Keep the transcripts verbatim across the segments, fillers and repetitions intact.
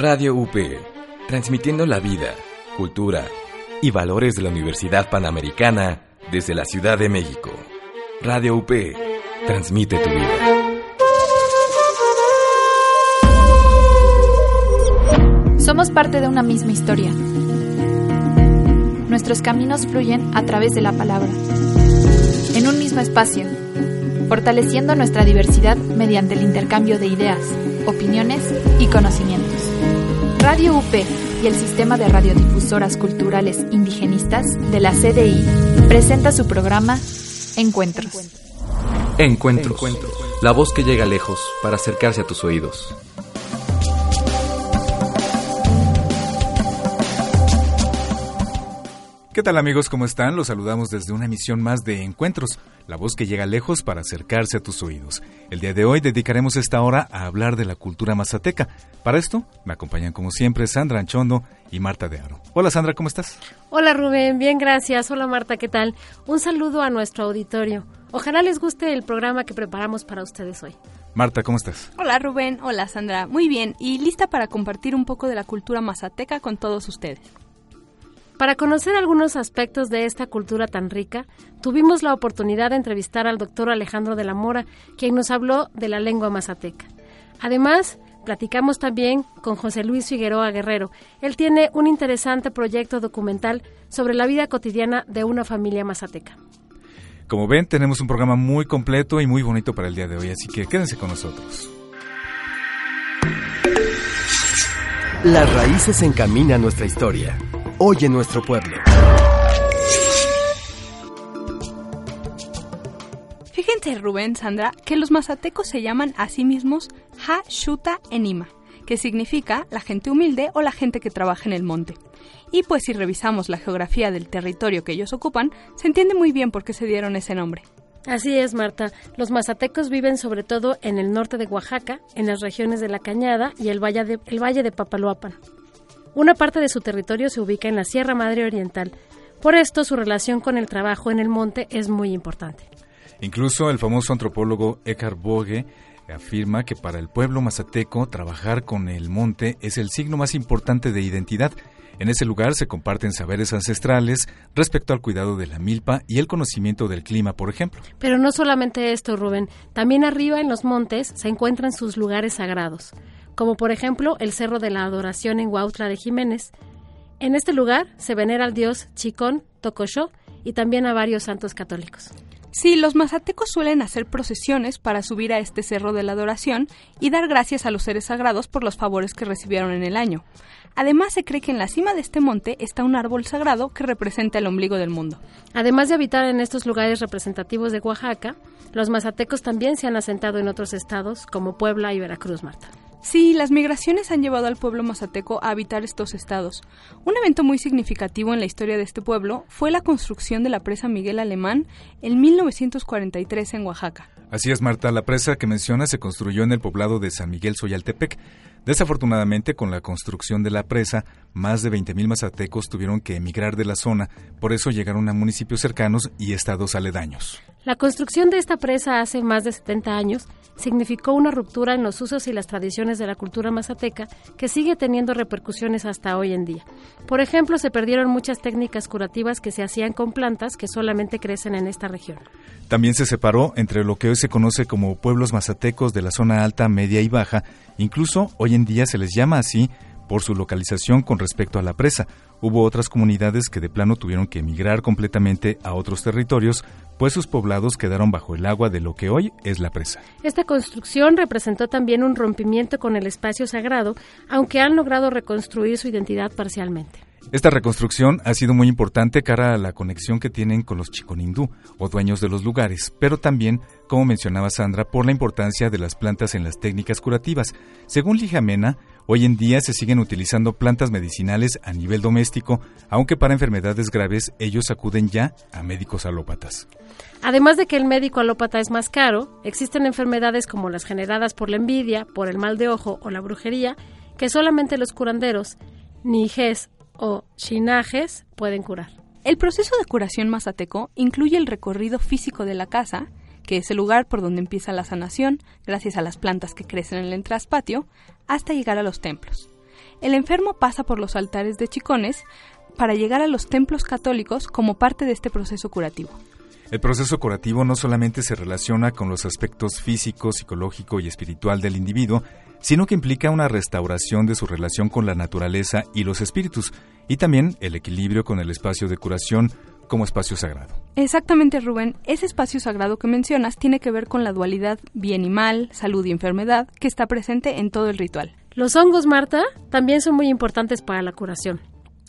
Radio U P, transmitiendo la vida, cultura y valores de la Universidad Panamericana desde la Ciudad de México. Radio U P, transmite tu vida. Somos parte de una misma historia. Nuestros caminos fluyen a través de la palabra, en un mismo espacio, fortaleciendo nuestra diversidad mediante el intercambio de ideas, opiniones y conocimientos. Radio U P y el Sistema de Radiodifusoras Culturales Indigenistas de la C D I presenta su programa Encuentros. Encuentros, Encuentros. La voz que llega lejos para acercarse a tus oídos. ¿Qué tal amigos? ¿Cómo están? Los saludamos desde una emisión más de Encuentros, la voz que llega lejos para acercarse a tus oídos. El día de hoy dedicaremos esta hora a hablar de la cultura mazateca. Para esto me acompañan como siempre Sandra Anchondo y Marta de Aro. Hola Sandra, ¿cómo estás? Hola Rubén, bien gracias. Hola Marta, ¿qué tal? Un saludo a nuestro auditorio. Ojalá les guste el programa que preparamos para ustedes hoy. Marta, ¿cómo estás? Hola Rubén, hola Sandra, muy bien y lista para compartir un poco de la cultura mazateca con todos ustedes. Para conocer algunos aspectos de esta cultura tan rica, tuvimos la oportunidad de entrevistar al doctor Alejandro de la Mora, quien nos habló de la lengua mazateca. Además, platicamos también con José Luis Figueroa Guerrero. Él tiene un interesante proyecto documental sobre la vida cotidiana de una familia mazateca. Como ven, tenemos un programa muy completo y muy bonito para el día de hoy, así que quédense con nosotros. Las raíces encaminan nuestra historia. Oye nuestro pueblo. Fíjense Rubén, Sandra, que los mazatecos se llaman a sí mismos ha-shuta-enima, que significa la gente humilde o la gente que trabaja en el monte. Y pues si revisamos la geografía del territorio que ellos ocupan, se entiende muy bien por qué se dieron ese nombre. Así es, Marta. Los mazatecos viven sobre todo en el norte de Oaxaca, en las regiones de La Cañada y el valle de, el valle de Papaloapan. Una parte de su territorio se ubica en la Sierra Madre Oriental. Por esto, su relación con el trabajo en el monte es muy importante. Incluso el famoso antropólogo Eckhart Bogue afirma que para el pueblo mazateco, trabajar con el monte es el signo más importante de identidad. En ese lugar se comparten saberes ancestrales respecto al cuidado de la milpa y el conocimiento del clima, por ejemplo. Pero no solamente esto, Rubén. También arriba en los montes se encuentran sus lugares sagrados, como por ejemplo el Cerro de la Adoración en Huautla de Jiménez. En este lugar se venera al dios Chicón, Tocosho y también a varios santos católicos. Sí, los mazatecos suelen hacer procesiones para subir a este Cerro de la Adoración y dar gracias a los seres sagrados por los favores que recibieron en el año. Además, se cree que en la cima de este monte está un árbol sagrado que representa el ombligo del mundo. Además de habitar en estos lugares representativos de Oaxaca, los mazatecos también se han asentado en otros estados como Puebla y Veracruz, Marta. Sí, las migraciones han llevado al pueblo mazateco a habitar estos estados. Un evento muy significativo en la historia de este pueblo fue la construcción de la presa Miguel Alemán en mil novecientos cuarenta y tres en Oaxaca. Así es, Marta, la presa que mencionas se construyó en el poblado de San Miguel Soyaltepec. Desafortunadamente, con la construcción de la presa, más de veinte mil mazatecos tuvieron que emigrar de la zona, por eso llegaron a municipios cercanos y estados aledaños. La construcción de esta presa hace más de setenta años significó una ruptura en los usos y las tradiciones de la cultura mazateca que sigue teniendo repercusiones hasta hoy en día. Por ejemplo, se perdieron muchas técnicas curativas que se hacían con plantas que solamente crecen en esta región. También se separó entre lo que hoy se conoce como pueblos mazatecos de la zona alta, media y baja, incluso hoy en en día se les llama así por su localización con respecto a la presa. Hubo otras comunidades que de plano tuvieron que emigrar completamente a otros territorios, pues sus poblados quedaron bajo el agua de lo que hoy es la presa. Esta construcción representó también un rompimiento con el espacio sagrado, aunque han logrado reconstruir su identidad parcialmente. Esta reconstrucción ha sido muy importante cara a la conexión que tienen con los chiconindú, o dueños de los lugares, pero también, como mencionaba Sandra, por la importancia de las plantas en las técnicas curativas. Según Lijamena, hoy en día se siguen utilizando plantas medicinales a nivel doméstico, aunque para enfermedades graves ellos acuden ya a médicos alópatas. Además de que el médico alópata es más caro, existen enfermedades como las generadas por la envidia, por el mal de ojo o la brujería, que solamente los curanderos, nijés o shinajes pueden curar. El proceso de curación mazateco incluye el recorrido físico de la casa, que es el lugar por donde empieza la sanación, gracias a las plantas que crecen en el traspatio, hasta llegar a los templos. el enfermo pasa por los altares de Chicones para llegar a los templos católicos como parte de este proceso curativo. El proceso curativo no solamente se relaciona con los aspectos físico, psicológico y espiritual del individuo, sino que implica una restauración de su relación con la naturaleza y los espíritus, y también el equilibrio con el espacio de curación como espacio sagrado. Exactamente, Rubén. Ese espacio sagrado que mencionas tiene que ver con la dualidad bien y mal, salud y enfermedad, que está presente en todo el ritual. Los hongos, Marta, también son muy importantes para la curación.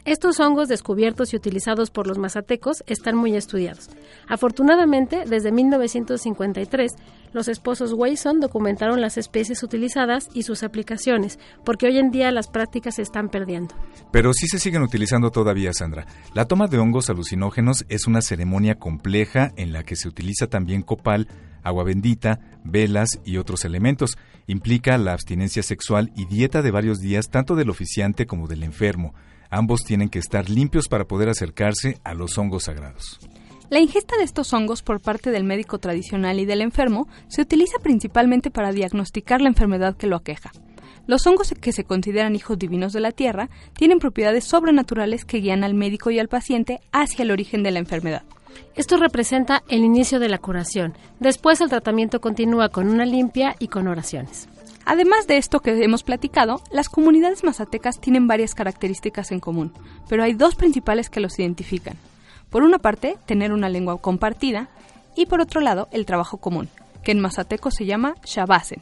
Estos hongos descubiertos y utilizados por los mazatecos están muy estudiados. Afortunadamente, desde mil novecientos cincuenta y tres, los esposos Wasson documentaron las especies utilizadas y sus aplicaciones, porque hoy en día las prácticas se están perdiendo. Pero sí se siguen utilizando todavía, Sandra. La toma de hongos alucinógenos es una ceremonia compleja en la que se utiliza también copal, agua bendita, velas y otros elementos. Implica la abstinencia sexual y dieta de varios días, tanto del oficiante como del enfermo. Ambos tienen que estar limpios para poder acercarse a los hongos sagrados. La ingesta de estos hongos por parte del médico tradicional y del enfermo se utiliza principalmente para diagnosticar la enfermedad que lo aqueja. Los hongos que se consideran hijos divinos de la tierra tienen propiedades sobrenaturales que guían al médico y al paciente hacia el origen de la enfermedad. Esto representa el inicio de la curación. Después el tratamiento continúa con una limpia y con oraciones. Además de esto que hemos platicado, las comunidades mazatecas tienen varias características en común, pero hay dos principales que los identifican. Por una parte, tener una lengua compartida, y por otro lado, el trabajo común, que en mazateco se llama Shabazen.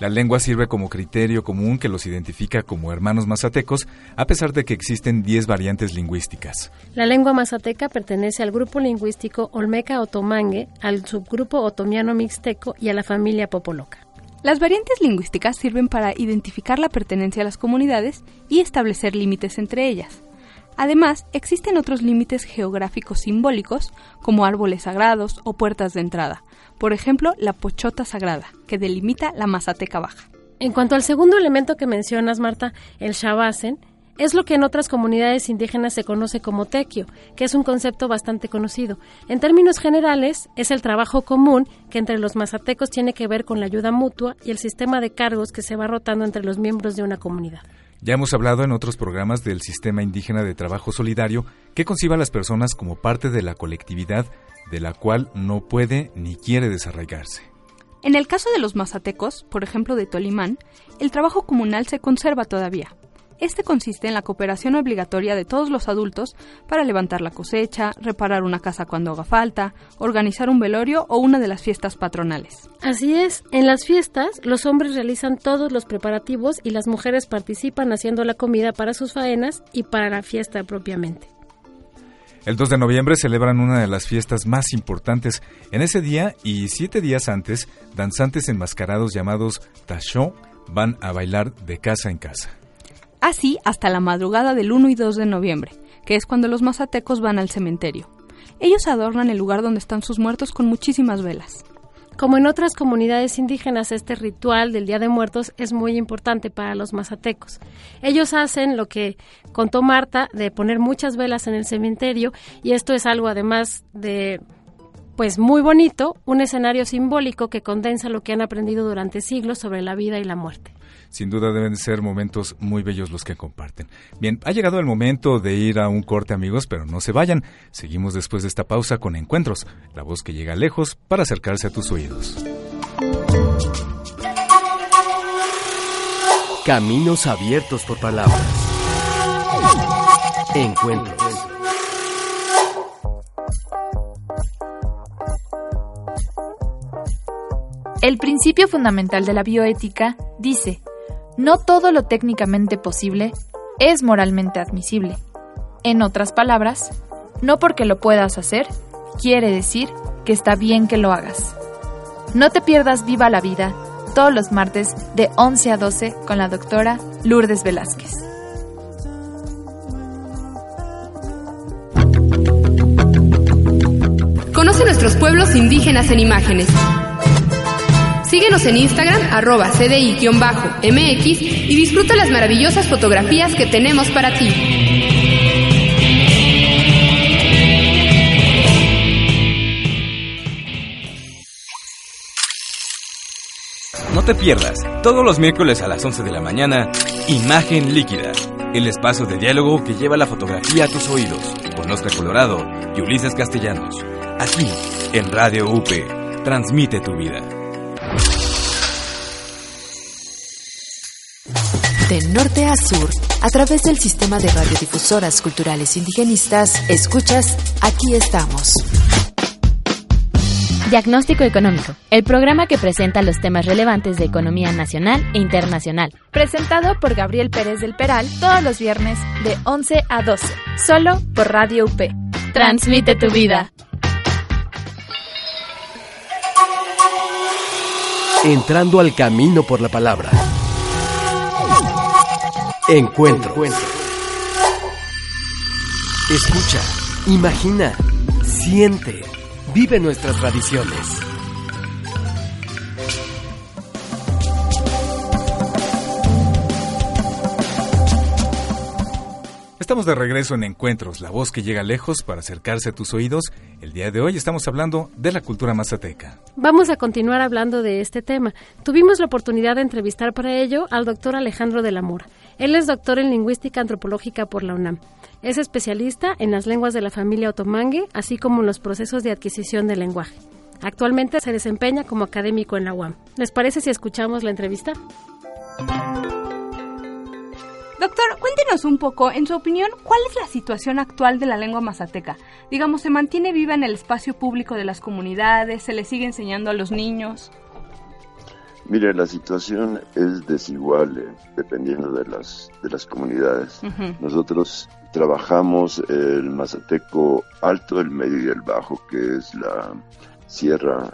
La lengua sirve como criterio común que los identifica como hermanos mazatecos, a pesar de que existen diez variantes lingüísticas. La lengua mazateca pertenece al grupo lingüístico Olmeca Otomangue, al subgrupo otomiano mixteco y a la familia popoloca. Las variantes lingüísticas sirven para identificar la pertenencia a las comunidades y establecer límites entre ellas. Además, existen otros límites geográficos simbólicos, como árboles sagrados o puertas de entrada. Por ejemplo, la pochota sagrada, que delimita la mazateca baja. En cuanto al segundo elemento que mencionas, Marta, el shabazen, es lo que en otras comunidades indígenas se conoce como tequio, que es un concepto bastante conocido. En términos generales, es el trabajo común que entre los mazatecos tiene que ver con la ayuda mutua y el sistema de cargos que se va rotando entre los miembros de una comunidad. Ya hemos hablado en otros programas del sistema indígena de trabajo solidario, que concibe a las personas como parte de la colectividad de la cual no puede ni quiere desarraigarse. En el caso de los mazatecos, por ejemplo de Tolimán, el trabajo comunal se conserva todavía. Este consiste en la cooperación obligatoria de todos los adultos para levantar la cosecha, reparar una casa cuando haga falta, organizar un velorio o una de las fiestas patronales. Así es, en las fiestas los hombres realizan todos los preparativos y las mujeres participan haciendo la comida para sus faenas y para la fiesta propiamente. El dos de noviembre celebran una de las fiestas más importantes. En ese día y siete días antes, danzantes enmascarados llamados Tashó van a bailar de casa en casa. Así hasta la madrugada del uno y dos de noviembre, que es cuando los mazatecos van al cementerio. Ellos adornan el lugar donde están sus muertos con muchísimas velas. Como en otras comunidades indígenas, este ritual del Día de Muertos es muy importante para los mazatecos. Ellos hacen lo que contó Marta, de poner muchas velas en el cementerio, y esto es algo además de, pues, muy bonito, un escenario simbólico que condensa lo que han aprendido durante siglos sobre la vida y la muerte. Sin duda deben ser momentos muy bellos los que comparten. Bien, ha llegado el momento de ir a un corte, amigos, pero no se vayan. Seguimos después de esta pausa con Encuentros, la voz que llega lejos para acercarse a tus oídos. Caminos abiertos por palabras. Encuentros. El principio fundamental de la bioética dice: no todo lo técnicamente posible es moralmente admisible. En otras palabras, no porque lo puedas hacer, quiere decir que está bien que lo hagas. No te pierdas Viva la Vida, todos los martes de once a doce con la doctora Lourdes Velázquez. Conoce nuestros pueblos indígenas en imágenes. Síguenos en Instagram, arroba C D I-M X, y disfruta las maravillosas fotografías que tenemos para ti. No te pierdas Todos los miércoles a las once de la mañana, Imagen Líquida, el espacio de diálogo que lleva la fotografía a tus oídos, con Oscar Colorado y Ulises Castellanos, aquí en Radio U P, transmite tu vida. De norte a sur, a través del Sistema de Radiodifusoras Culturales Indigenistas, escuchas Aquí Estamos. Diagnóstico Económico, el programa que presenta los temas relevantes de economía nacional e internacional. Presentado por Gabriel Pérez del Peral, todos los viernes de once a doce, solo por Radio U P. Transmite tu vida. Entrando al camino por la palabra. Encuentro. Encuentro. Escucha, imagina, siente, vive nuestras tradiciones. Estamos de regreso en Encuentros, la voz que llega lejos para acercarse a tus oídos. El día de hoy estamos hablando de la cultura mazateca. Vamos a continuar hablando de este tema. Tuvimos la oportunidad de entrevistar para ello al doctor Alejandro de la Mora. Él es doctor en Lingüística Antropológica por la UNAM. Es especialista en las lenguas de la familia Otomangue, así como en los procesos de adquisición del lenguaje. Actualmente se desempeña como académico en la U A M. ¿Les parece si escuchamos la entrevista? Doctor, cuéntenos un poco, en su opinión, ¿cuál es la situación actual de la lengua mazateca? Digamos, ¿se mantiene viva en el espacio público de las comunidades? ¿Se le sigue enseñando a los niños? Mire, la situación es desigual eh, dependiendo de las de las comunidades. Uh-huh. Nosotros trabajamos el mazateco alto, el medio y el bajo, que es la sierra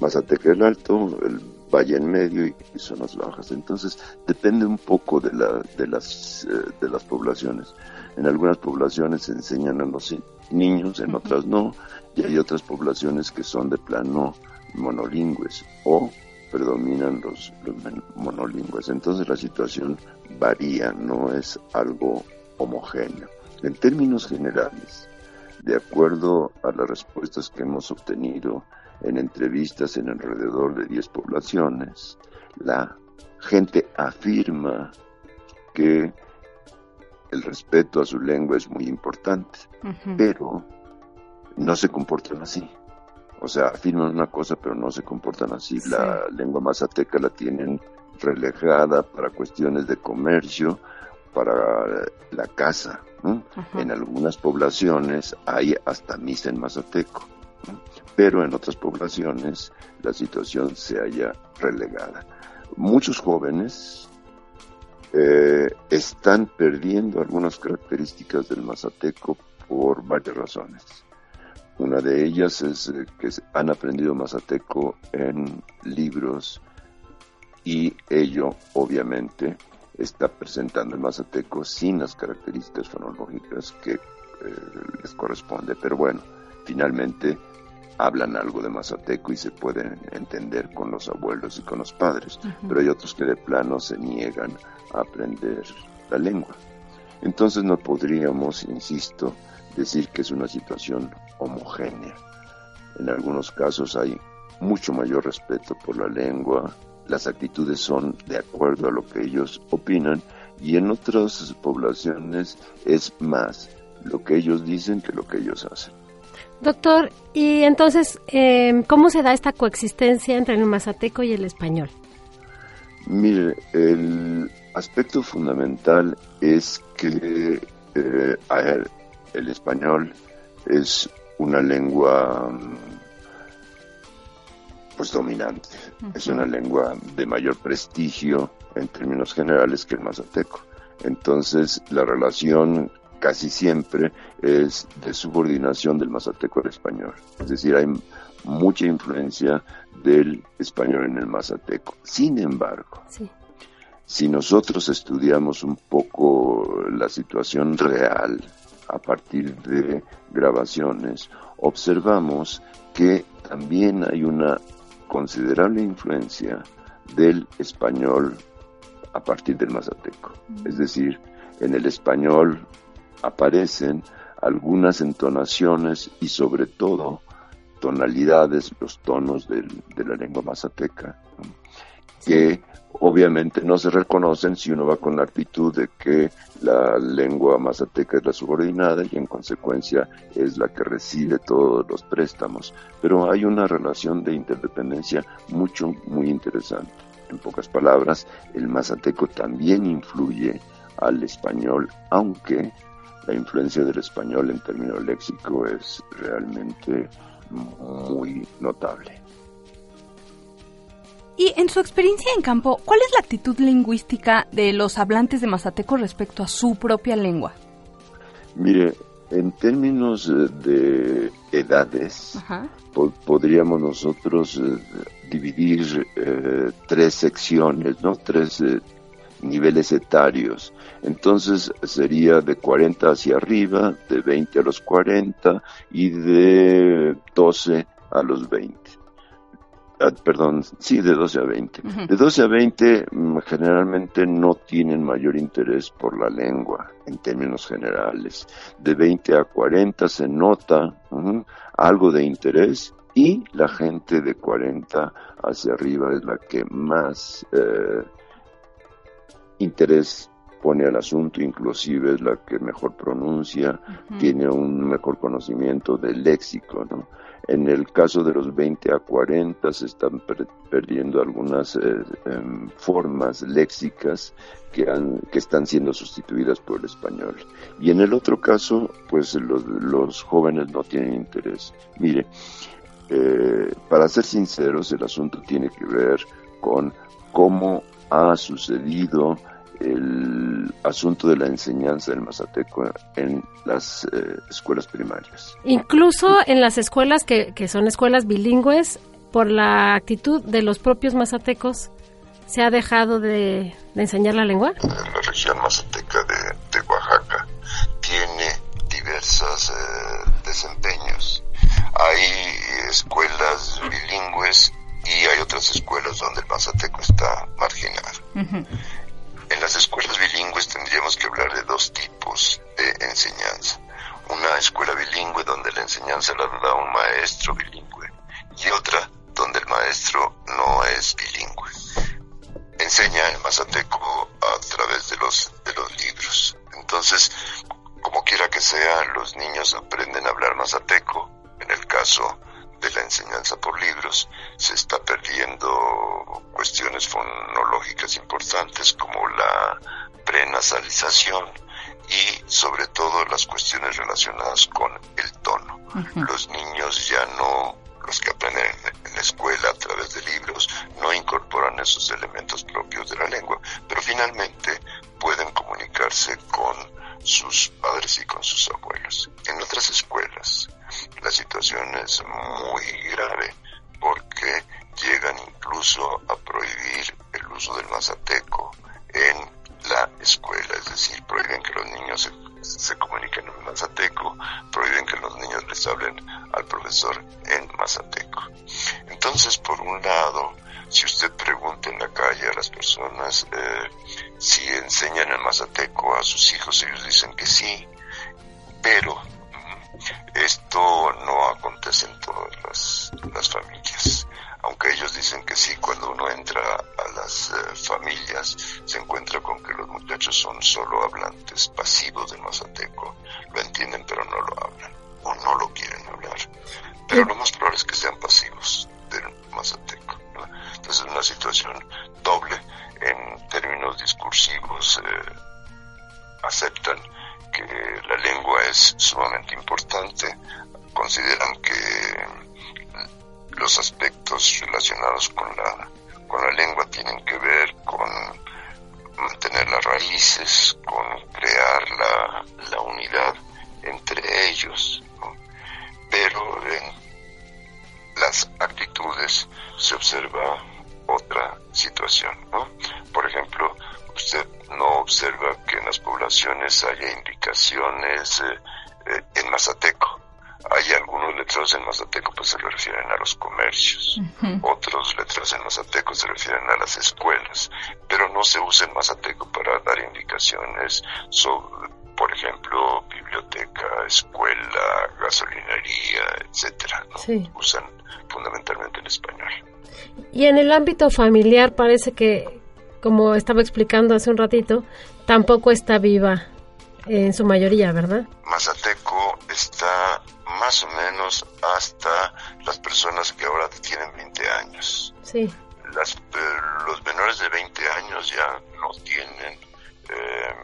mazateca del alto, el valle en medio y, y zonas bajas. Entonces depende un poco de la de las eh, de las poblaciones. En algunas poblaciones se enseñan a los niños, en uh-huh. otras no, y hay otras poblaciones que son de plano monolingües o predominan los, los monolingües. Entonces la situación varía, no es algo homogéneo. En términos generales, de acuerdo a las respuestas que hemos obtenido en entrevistas en alrededor de diez poblaciones, la gente afirma que el respeto a su lengua es muy importante, uh-huh. pero no se comportan así. O sea, afirman una cosa, pero no se comportan así. Sí. La lengua mazateca la tienen relegada para cuestiones de comercio, para la caza, ¿no? En algunas poblaciones hay hasta misa en mazateco, ¿no? Pero en otras poblaciones la situación se halla relegada. Muchos jóvenes eh, están perdiendo algunas características del mazateco por varias razones. Una de ellas es que han aprendido mazateco en libros y ello, obviamente, está presentando el mazateco sin las características fonológicas que eh, les corresponde. Pero bueno, finalmente hablan algo de mazateco y se pueden entender con los abuelos y con los padres. Uh-huh. Pero hay otros que de plano se niegan a aprender la lengua. Entonces no podríamos, insisto, decir que es una situación homogénea. En algunos casos hay mucho mayor respeto por la lengua, las actitudes son de acuerdo a lo que ellos opinan, y en otras poblaciones es más lo que ellos dicen que lo que ellos hacen. Doctor, y entonces, eh, ¿cómo se da esta coexistencia entre el mazateco y el español? Mire, el aspecto fundamental es que eh, a ver, el español es una lengua pues dominante, uh-huh. es una lengua de mayor prestigio en términos generales que el mazateco. Entonces la relación casi siempre es de subordinación del mazateco al español, es decir, hay mucha influencia del español en el mazateco. Sin embargo, sí. si nosotros estudiamos un poco la situación real a partir de grabaciones, observamos que también hay una considerable influencia del español a partir del mazateco. Es decir, en el español aparecen algunas entonaciones y sobre todo tonalidades, los tonos del, de la lengua mazateca, que obviamente no se reconocen si uno va con la actitud de que la lengua mazateca es la subordinada y en consecuencia es la que recibe todos los préstamos. Pero hay una relación de interdependencia mucho, muy interesante. En pocas palabras, el mazateco también influye al español, aunque la influencia del español en términos léxico es realmente muy notable. Y en su experiencia en campo, ¿cuál es la actitud lingüística de los hablantes de mazateco respecto a su propia lengua? Mire, en términos de edades, po- podríamos nosotros eh, dividir eh, tres secciones, ¿no? Tres eh, niveles etarios. Entonces sería de cuarenta hacia arriba, de veinte a los cuarenta y de doce a los veinte. Perdón, sí, de doce a veinte. Uh-huh. De doce a veinte generalmente no tienen mayor interés por la lengua en términos generales. De veinte a cuarenta se nota uh-huh, algo de interés y la gente de cuarenta hacia arriba es la que más eh, interés pone al asunto, inclusive es la que mejor pronuncia, uh-huh. tiene un mejor conocimiento del léxico, ¿no? En el caso de los veinte a cuarenta se están per- perdiendo algunas eh, eh, formas léxicas que, han, que están siendo sustituidas por el español. Y en el otro caso, pues los, los jóvenes no tienen interés. Mire, eh, para ser sinceros, el asunto tiene que ver con cómo ha sucedido el asunto de la enseñanza del mazateco en las eh, escuelas primarias. Incluso en las escuelas que, que son escuelas bilingües, por la actitud de los propios mazatecos, ¿se ha dejado de, de enseñar la lengua? La región mazateca de, de Oaxaca tiene diversos eh, desempeños. Hay escuelas bilingües y hay otras escuelas donde el mazateco está marginado. Uh-huh. En las escuelas bilingües tendríamos que hablar de dos tipos de enseñanza. Una escuela bilingüe donde la enseñanza la da un maestro bilingüe y otra donde el maestro no es bilingüe. Enseña el mazateco a través de los, de los libros. Entonces, como quiera que sea, los niños aprenden a hablar mazateco. En el caso de la enseñanza por libros, se está perdiendo cuestiones fonológicas importantes como la prenasalización y sobre todo las cuestiones relacionadas con el tono. Uh-huh. Los niños ya no, los que aprenden en la escuela a través de libros, no incorporan esos elementos propios de la lengua, pero finalmente pueden comunicarse con sus padres y con sus abuelos. En otras escuelas, la situación es muy grave porque llegan incluso a prohibir el uso del mazateco en la escuela, es decir, prohíben que los niños se, se comuniquen en mazateco, prohíben que los niños les hablen al profesor en mazateco. Entonces, por un lado, si usted pregunta en la calle a las personas eh, si enseñan el mazateco a sus hijos, ellos dicen que sí, pero esto no acontece en todas las, las familias. Aunque ellos dicen que sí, cuando uno entra a las eh, familias se encuentra con que los muchachos son solo hablantes pasivos del mazateco. Lo entienden pero no lo hablan o no lo quieren hablar. Pero lo más probable es que sean pasivos del mazateco, ¿no? Entonces es una situación doble. En términos discursivos eh, aceptan que la lengua es sumamente importante, consideran que los aspectos relacionados con la, con la lengua tienen que ver con mantener las raíces, con crear la, la unidad entre ellos, ¿no? Pero en las actitudes se observa otra situación, ¿no? Por ejemplo, usted no observa que en las poblaciones haya indicaciones eh, eh, en mazateco. Hay algunos letreros en mazateco, pues se refieren a los comercios. Uh-huh. Otros letreros en mazateco se refieren a las escuelas. Pero no se usa el mazateco para dar indicaciones sobre, por ejemplo, biblioteca, escuela, gasolinería, etcétera, ¿no? Sí. Usan fundamentalmente el español. Y en el ámbito familiar parece que, como estaba explicando hace un ratito, tampoco está viva en su mayoría, ¿verdad? Mazateco está más o menos hasta las personas que ahora tienen veinte años. Sí. Las, eh, los menores de veinte años ya no tienen eh,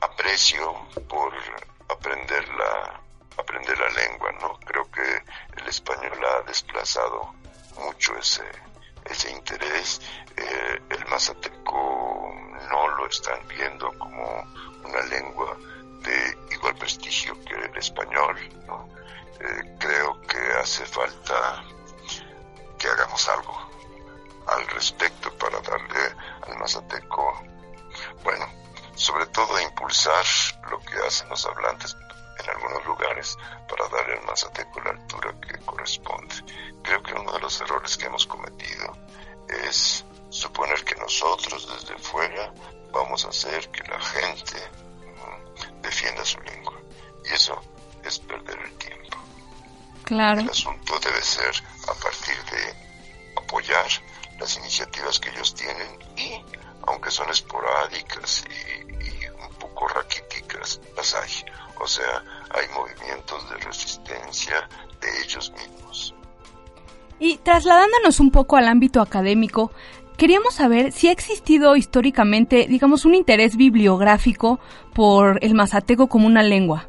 aprecio por aprender la, aprender la lengua, ¿no? Creo que el español ha desplazado mucho ese, ese interés. Eh, el mazateco no lo están viendo como una lengua de igual prestigio que el español, ¿no? Eh, creo que hace falta que hagamos algo al respecto para darle al mazateco, bueno, sobre todo impulsar lo que hacen los hablantes en algunos lugares para darle al mazateco la altura que corresponde. Creo que uno de los errores que hemos cometido es suponer que nosotros desde fuera vamos a hacer que la gente defienda su lengua, y eso es perder el tiempo. Claro. El asunto debe ser a partir de apoyar las iniciativas que ellos tienen, y aunque son esporádicas y, y un poco raquíticas, las hay. O sea, hay movimientos de resistencia de ellos mismos. Y trasladándonos un poco al ámbito académico, queríamos saber si ha existido históricamente, digamos, un interés bibliográfico por el mazateco como una lengua.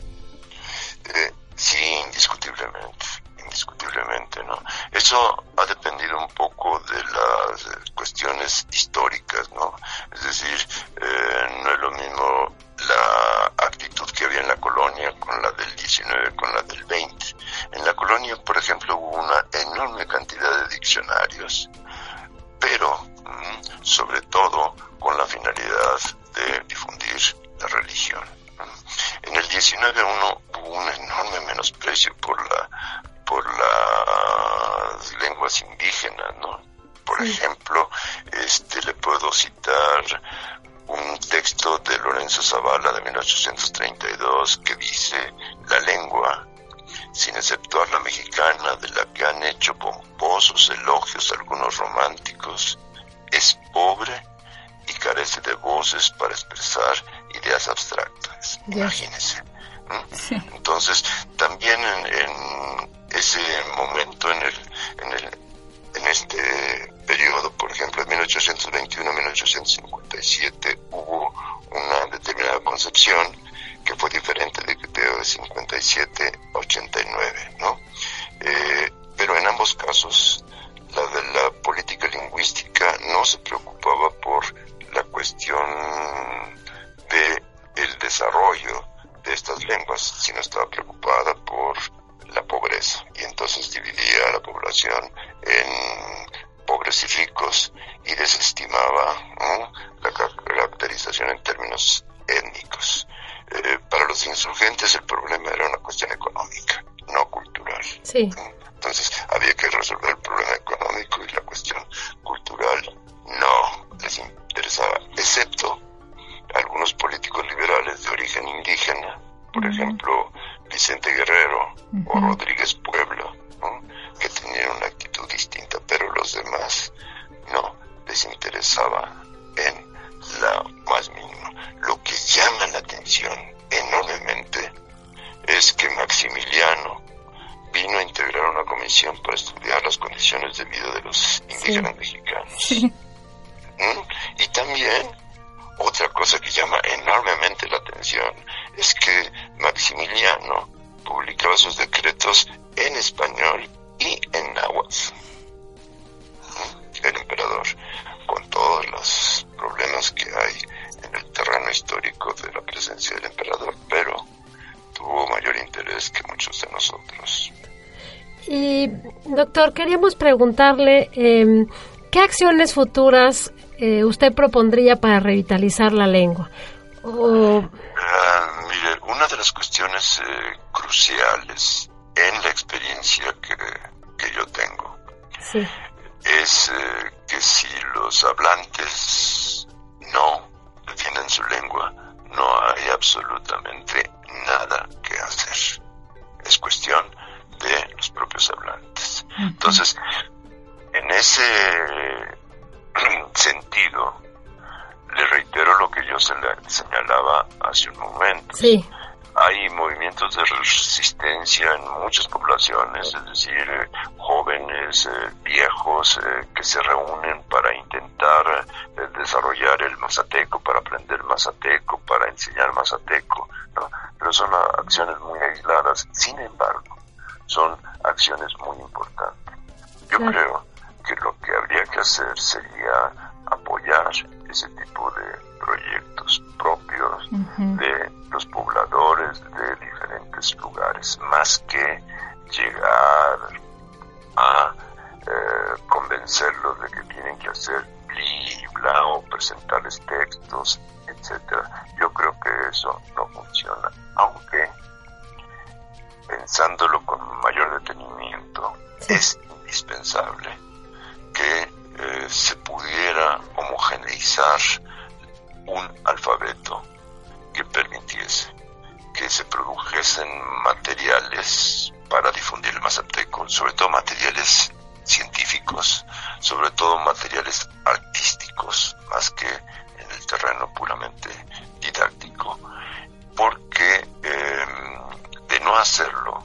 Eh, sí, indiscutiblemente, indiscutiblemente, ¿no? Eso ha dependido un poco de las cuestiones históricas, ¿no? Es decir, eh, no es lo mismo la actitud que había en la colonia con la del diecinueve, con la del veinte. En la colonia, por ejemplo, hubo una enorme cantidad de diccionarios, pero sobre todo con la finalidad de difundir la religión. En el diecinueve uno hubo un enorme menosprecio por la por las lenguas indígenas, ¿no? Por ejemplo, este le puedo citar un texto de Lorenzo Zavala de mil ochocientos treinta y dos que dice: la lengua, sin exceptuar la mexicana, de la que han hecho pomposos elogios algunos románticos, es pobre y carece de voces para expresar ideas abstractas. Imagínense. Sí. Entonces, también en, en ese momento, en el, en el, en este periodo, por ejemplo, de mil ochocientos veintiuno a mil ochocientos cincuenta y siete, hubo una determinada concepción que fue diferente de de cincuenta y siete a ochenta y nueve, ¿no? Eh, pero en ambos casos, la de la política lingüística no se preocupaba por la cuestión de el desarrollo de estas lenguas, sino estaba preocupada por la pobreza, y entonces dividía a la población en pobres y ricos y desestimaba, ¿no?, la caracterización en términos étnicos. Eh, para los insurgentes el problema era una cuestión económica, no cultural. Sí. Entonces había que resolver el problema económico, y la cuestión cultural no les interesaba, excepto algunos políticos liberales de origen indígena, por uh-huh. ejemplo Vicente Guerrero uh-huh. o Rodríguez Puebla, ¿no?, que tenían una actitud distinta, pero los demás no les interesaba en la más mínima. Lo que llama la atención enormemente es que Maximiliano vino a integrar una comisión para estudiar las condiciones de vida de los indígenas sí. mexicanos. Sí. ¿Mm? Y también otra cosa que llama enormemente la atención es que Maximiliano publicaba sus decretos en español y en náhuatl. ¿Mm? El emperador, con todos los problemas que hay en el terreno histórico de la presencia del emperador, pero tuvo mayor interés que muchos de nosotros. Y, doctor, queríamos preguntarle eh, ¿qué acciones futuras eh, usted propondría para revitalizar la lengua? O... Uh, mire, una de las cuestiones eh, cruciales en la experiencia que, que yo tengo sí. es eh, que si los hablantes no defienden su lengua, no hay absolutamente nada que hacer. Es cuestión de los propios hablantes. Entonces, en ese sentido, le reitero lo que yo se le señalaba hace un momento. Sí. Hay movimientos de resistencia en muchas poblaciones, es decir, eh, jóvenes, eh, viejos, eh, que se reúnen para intentar eh, desarrollar el mazateco, para aprender mazateco, para enseñar mazateco, ¿no? Pero son acciones muy aisladas, sin embargo, son acciones muy importantes. Yo sí. creo que lo que habría que hacer sería apoyar ese tipo de proyectos propios uh-huh. de los pobladores de diferentes lugares, más que llegar a eh, convencerlos de que tienen que hacer libla o presentarles textos, etcétera. Yo creo que eso no funciona, aunque pensándolo con mayor detenimiento, sí. es indispensable que eh, se pudiera homogeneizar un alfabeto que permitiese que se produjesen materiales para difundir el mazateco, sobre todo materiales científicos, sobre todo materiales artísticos, más que en el terreno puramente didáctico, porque eh, de no hacerlo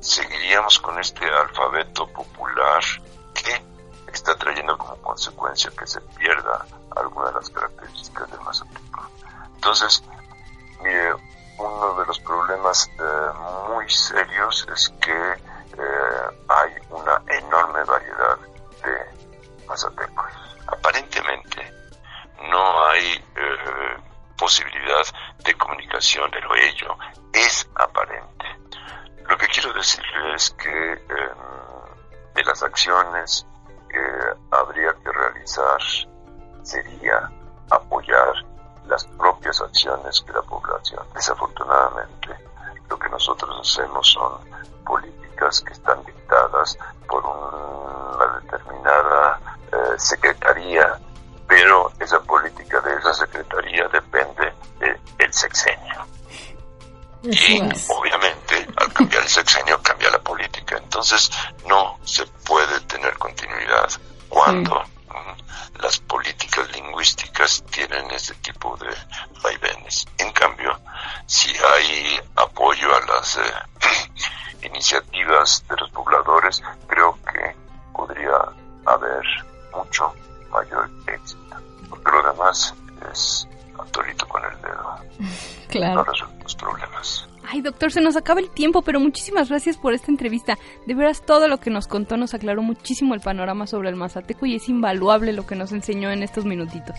seguiríamos con este alfabeto popular que está trayendo como consecuencia que se pierda alguna de las características del mazateco. Entonces, mire, uno de los problemas eh, muy serios es que eh, hay una enorme variedad de mazatecos. Aparentemente no hay eh, posibilidad de comunicación, pero ello es aparente. Lo que quiero decirle es que eh, de las acciones que habría que realizar sería apoyar las propias acciones que la población. Desafortunadamente, lo que nosotros hacemos son políticas que están dictadas por una determinada eh, secretaría, pero esa política de esa secretaría depende de el sexenio. Y obviamente, al cambiar el sexenio, cambia la política. Entonces, no se puede tener continuidad cuando mm. las políticas lingüísticas tienen ese tipo de vaivenes. En cambio, si hay apoyo a las eh, iniciativas de los pobladores, creo que podría haber mucho mayor éxito. Porque lo demás es a torito con el dedo. Claro. No resulta problemas. Ay, doctor, se nos acaba el tiempo, pero muchísimas gracias por esta entrevista. De veras, todo lo que nos contó nos aclaró muchísimo el panorama sobre el mazateco y es invaluable lo que nos enseñó en estos minutitos.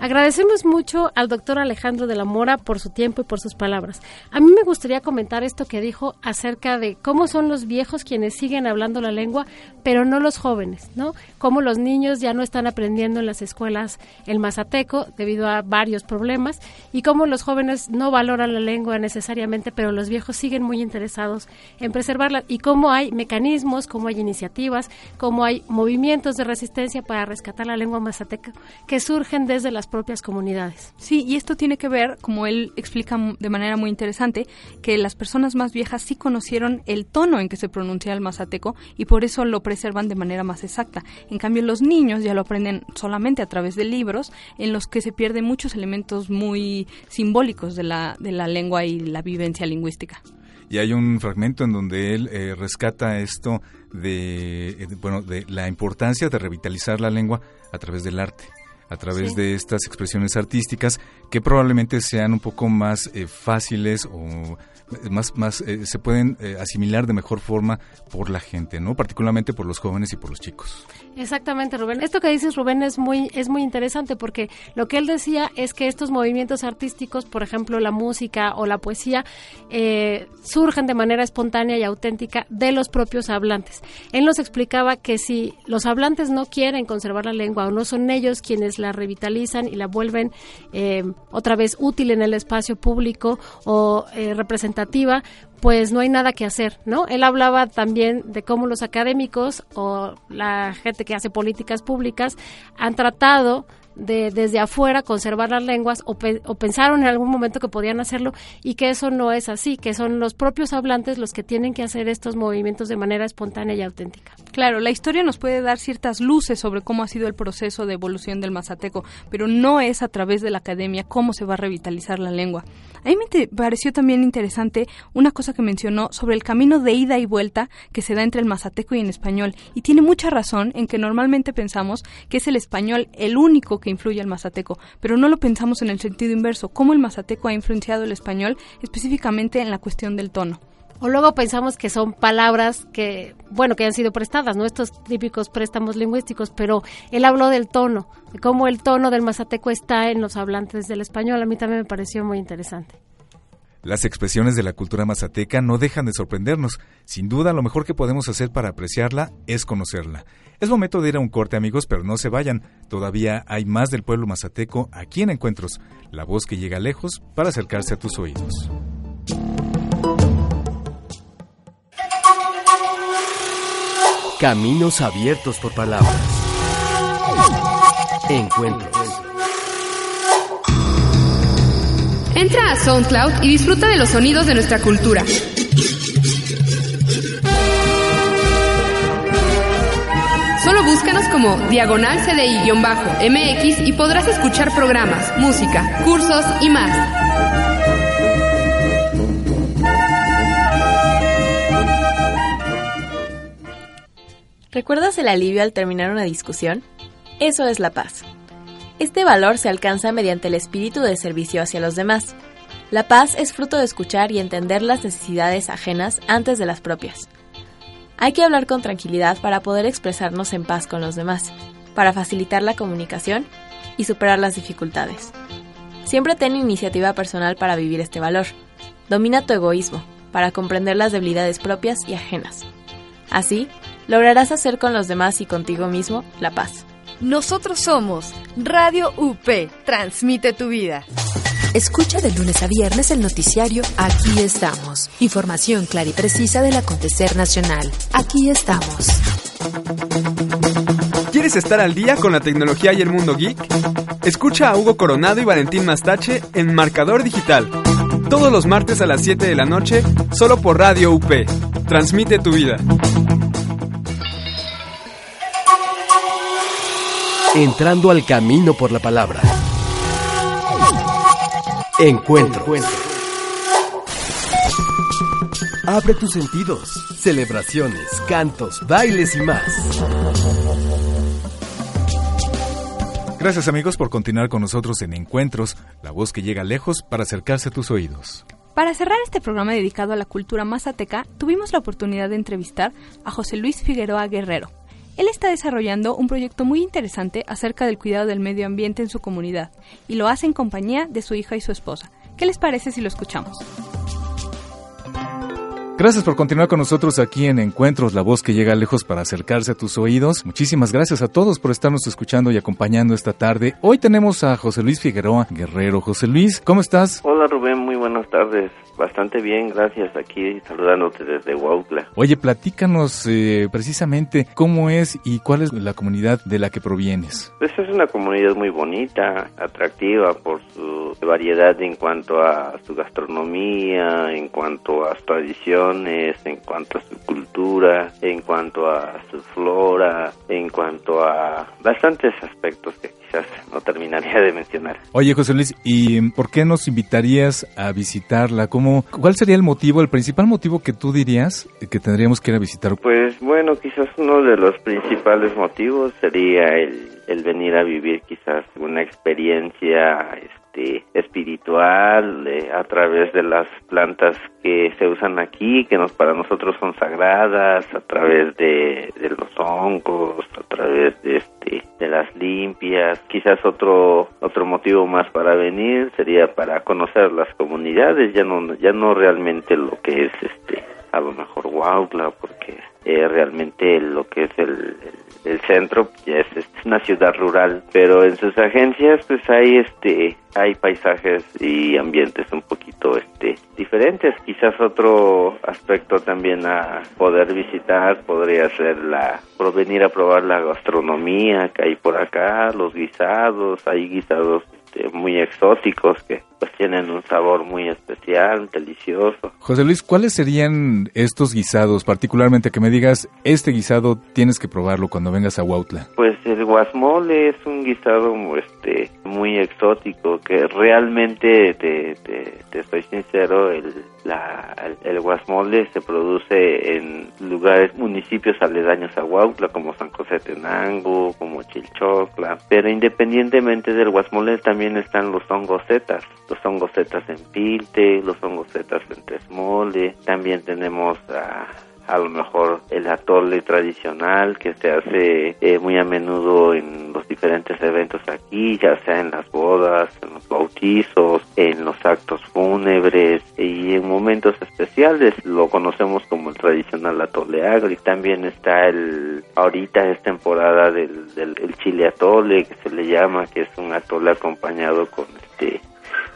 Agradecemos mucho al doctor Alejandro de la Mora por su tiempo y por sus palabras. A mí me gustaría comentar esto que dijo acerca de cómo son los viejos quienes siguen hablando la lengua, pero no los jóvenes, ¿no? Cómo los niños ya no están aprendiendo en las escuelas el mazateco debido a varios problemas y cómo los jóvenes no valoran la lengua necesariamente, pero los viejos siguen muy interesados en preservarla y cómo hay mecanismos, cómo hay iniciativas, cómo hay movimientos de resistencia para rescatar la lengua mazateca que surgen desde las propias comunidades. Sí, y esto tiene que ver, como él explica de manera muy interesante, que las personas más viejas sí conocieron el tono en que se pronuncia el mazateco y por eso lo preservan de manera más exacta. En cambio, los niños ya lo aprenden solamente a través de libros en los que se pierden muchos elementos muy simbólicos de la, de la lengua y la vivencia lingüística. Y hay un fragmento en donde él eh, rescata esto de, eh, bueno, de la importancia de revitalizar la lengua a través del arte, a través sí. de estas expresiones artísticas que probablemente sean un poco más eh, fáciles o más más eh, se pueden eh, asimilar de mejor forma por la gente, ¿no? Particularmente por los jóvenes y por los chicos. Exactamente, Rubén. Esto que dices, Rubén, es muy es muy interesante porque lo que él decía es que estos movimientos artísticos, por ejemplo, la música o la poesía, eh, surgen de manera espontánea y auténtica de los propios hablantes. Él nos explicaba que si los hablantes no quieren conservar la lengua o no son ellos quienes la revitalizan y la vuelven eh, otra vez útil en el espacio público o eh, representativa, pues no hay nada que hacer, ¿no? Él hablaba también de cómo los académicos o la gente que hace políticas públicas han tratado de desde afuera conservar las lenguas o, pe- o pensaron en algún momento que podían hacerlo y que eso no es así, que son los propios hablantes los que tienen que hacer estos movimientos de manera espontánea y auténtica. Claro, la historia nos puede dar ciertas luces sobre cómo ha sido el proceso de evolución del mazateco, pero no es a través de la academia cómo se va a revitalizar la lengua. A mí me te- pareció también interesante una cosa que mencionó sobre el camino de ida y vuelta que se da entre el mazateco y el español, y tiene mucha razón en que normalmente pensamos que es el español el único que influye al mazateco, pero no lo pensamos en el sentido inverso, cómo el mazateco ha influenciado el español, específicamente en la cuestión del tono. O luego pensamos que son palabras que, bueno, que han sido prestadas, ¿no? Estos típicos préstamos lingüísticos, pero él habló del tono, de cómo el tono del mazateco está en los hablantes del español. A mí también me pareció muy interesante. Las expresiones de la cultura mazateca no dejan de sorprendernos. Sin duda, lo mejor que podemos hacer para apreciarla es conocerla. Es momento de ir a un corte, amigos, pero no se vayan. Todavía hay más del pueblo mazateco aquí en Encuentros, la voz que llega lejos para acercarse a tus oídos. Caminos abiertos por palabras. Encuentros. Entra a SoundCloud y disfruta de los sonidos de nuestra cultura. Solo búscanos como diagonal C D I-M X y podrás escuchar programas, música, cursos y más. ¿Recuerdas el alivio al terminar una discusión? Eso es la paz. Este valor se alcanza mediante el espíritu de servicio hacia los demás. La paz es fruto de escuchar y entender las necesidades ajenas antes de las propias. Hay que hablar con tranquilidad para poder expresarnos en paz con los demás, para facilitar la comunicación y superar las dificultades. Siempre ten iniciativa personal para vivir este valor. Domina tu egoísmo, para comprender las debilidades propias y ajenas. Así, lograrás hacer con los demás y contigo mismo la paz. Nosotros somos Radio U P, transmite tu vida. Escucha de lunes a viernes el noticiario Aquí Estamos. Información clara y precisa del acontecer nacional. Aquí estamos. ¿Quieres estar al día con la tecnología y el mundo geek? Escucha a Hugo Coronado y Valentín Mastache en Marcador Digital. Todos los martes a las siete de la noche, solo por Radio U P. Transmite tu vida. Entrando al camino por la palabra. Encuentro. Abre tus sentidos. Celebraciones, cantos, bailes y más. Gracias, amigos, por continuar con nosotros en Encuentros, la voz que llega lejos para acercarse a tus oídos. Para cerrar este programa dedicado a la cultura mazateca, tuvimos la oportunidad de entrevistar a José Luis Figueroa Guerrero. Él está desarrollando un proyecto muy interesante acerca del cuidado del medio ambiente en su comunidad, y lo hace en compañía de su hija y su esposa. ¿Qué les parece si lo escuchamos? Gracias por continuar con nosotros aquí en Encuentros, la voz que llega lejos para acercarse a tus oídos. Muchísimas gracias a todos por estarnos escuchando y acompañando esta tarde. Hoy tenemos a José Luis Figueroa Guerrero. José Luis, ¿cómo estás? Hola, Rubén, muy buenas tardes. Bastante bien, gracias, aquí saludándote desde Huautla. Oye, platícanos eh, precisamente cómo es y cuál es la comunidad de la que provienes. Pues es una comunidad muy bonita, atractiva por su variedad en cuanto a su gastronomía, en cuanto a su tradición, en cuanto a su cultura, en cuanto a su flora, en cuanto a bastantes aspectos que quizás no terminaría de mencionar. Oye, José Luis, ¿y por qué nos invitarías a visitarla? ¿Cómo, cuál sería el motivo, el principal motivo que tú dirías que tendríamos que ir a visitar? Pues bueno, quizás uno de los principales motivos sería el, el venir a vivir quizás una experiencia este, espiritual eh, a través de las plantas que se usan aquí, que nos, para nosotros son sagradas, a través de, de los hongos, a través de este de las limpias. Quizás otro otro motivo más para venir sería para conocer las comunidades, ya no ya no realmente lo que es este a lo mejor Huautla, porque eh, realmente lo que es el, el el centro es, es una ciudad rural, pero en sus agencias pues hay este hay paisajes y ambientes un poquito este diferentes. Quizás otro aspecto también a poder visitar podría ser la por venir a probar la gastronomía que hay por acá, los guisados, hay guisados muy exóticos que pues tienen un sabor muy especial, delicioso. José Luis, ¿cuáles serían estos guisados? Particularmente que me digas, este guisado tienes que probarlo cuando vengas a Huautla. Pues el guasmole es un guisado este, muy exótico que realmente, te, te, te soy sincero, el, la, el guasmole se produce en lugares, municipios aledaños a Huautla, como San José Tenango, como Chilchocla, pero independientemente del guasmole también están los hongosetas, los hongosetas en pilte, los hongosetas en tesmole. También tenemos a, a lo mejor el atole tradicional que se hace eh, muy a menudo en los diferentes eventos aquí, ya sea en las bodas, en los bautizos, en los actos fúnebres y en momentos especiales. Lo conocemos como el tradicional atole agrio. También está el, ahorita es temporada del, del el chile atole, que se le llama, que es un atole acompañado con este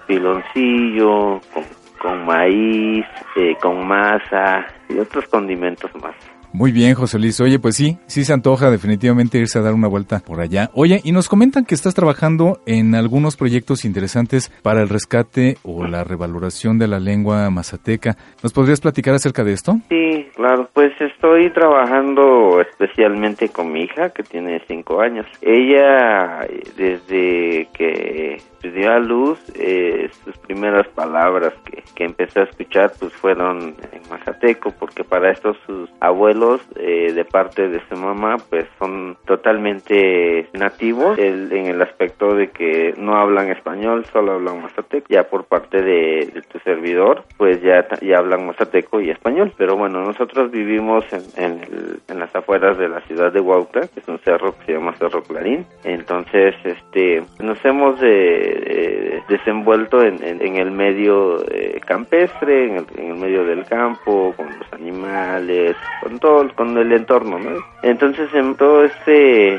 piloncillo, con, con maíz, eh, con masa y otros condimentos más. Muy bien, José Luis. Oye, pues sí, sí se antoja definitivamente irse a dar una vuelta por allá. Oye, y nos comentan que estás trabajando en algunos proyectos interesantes para el rescate o la revaloración de la lengua mazateca. ¿Nos podrías platicar acerca de esto? Sí, claro. Pues estoy trabajando especialmente con mi hija, que tiene cinco años. Ella, desde que dio a luz, eh, sus primeras palabras que, que empecé a escuchar pues fueron en mazateco, porque para esto sus abuelos Eh, de parte de su mamá pues son totalmente nativos el, en el aspecto de que no hablan español, solo hablan mazateco. Ya por parte de, de tu servidor pues ya, ya hablan mazateco y español, pero bueno, nosotros vivimos en, en, el, en las afueras de la ciudad de Huautla, que es un cerro que se llama Cerro Clarín. Entonces este nos hemos eh, eh, desenvuelto en, en, en el medio eh, campestre, en el, en el medio del campo, con los animales, con todo, con el entorno, ¿no? Entonces, en todo este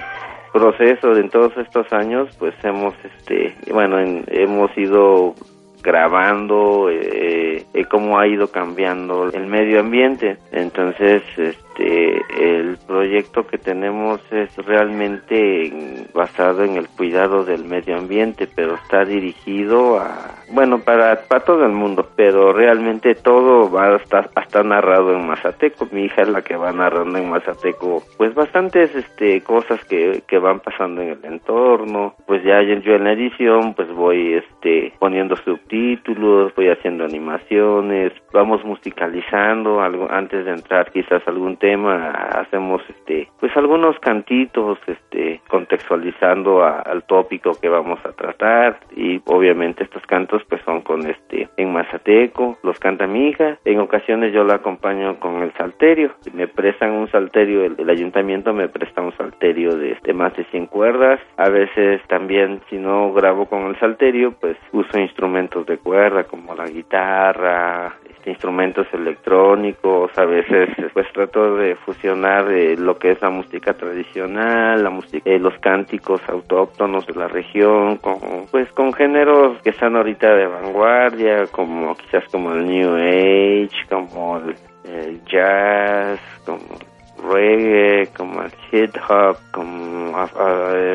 proceso, en todos estos años, pues hemos, este, bueno, en, hemos ido grabando eh, eh, cómo ha ido cambiando el medio ambiente. Entonces, este, el proyecto que tenemos es realmente basado en el cuidado del medio ambiente, pero está dirigido a, bueno, para, para todo el mundo, pero realmente todo va hasta, hasta narrado en mazateco. Mi hija es la que va narrando en mazateco, pues bastantes este, cosas que, que van pasando en el entorno. Pues ya yo en la edición, pues voy este, poniendo subtítulos, títulos, voy haciendo animaciones, vamos musicalizando algo antes de entrar quizás algún tema, hacemos este pues algunos cantitos este contextualizando a, al tópico que vamos a tratar, y obviamente estos cantos pues son con este en mazateco, los canta mi hija. En ocasiones yo la acompaño con el salterio, me prestan un salterio, el, el ayuntamiento me presta un salterio de, de más de cien cuerdas. A veces también, si no grabo con el salterio, pues uso instrumentos de cuerda como la guitarra, este, instrumentos electrónicos. A veces pues trato de fusionar eh, lo que es la música tradicional, la música, eh, los cánticos autóctonos de la región con, pues con géneros que están ahorita de vanguardia, como quizás como el New Age, como el, el jazz, como reggae, como el hip hop, como af-